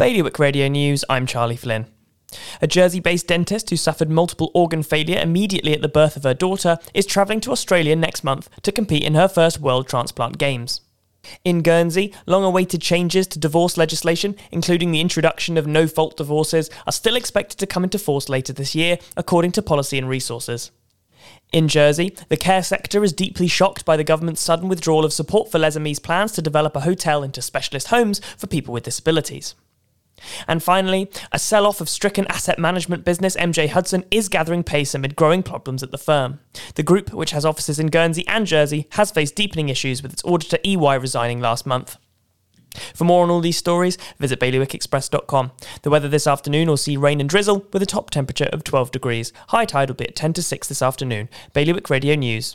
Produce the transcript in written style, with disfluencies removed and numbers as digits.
Bailiwick Radio News, I'm Charlie Flynn. A Jersey-based dentist who suffered multiple organ failure immediately at the birth of her daughter is travelling to Australia next month to compete in her first World Transplant Games. In Guernsey, long-awaited changes to divorce legislation, including the introduction of no-fault divorces, are still expected to come into force later this year, according to Policy and Resources. In Jersey, the care sector is deeply shocked by the government's sudden withdrawal of support for Les Amis' plans to develop a hotel into specialist homes for people with disabilities. And finally, a sell-off of stricken asset management business MJ Hudson is gathering pace amid growing problems at the firm. The group, which has offices in Guernsey and Jersey, has faced deepening issues with its auditor EY resigning last month. For more on all these stories, visit bailiwickexpress.com. The weather this afternoon will see rain and drizzle with a top temperature of 12 degrees. High tide will be at 10 to 6 this afternoon. Bailiwick Radio News.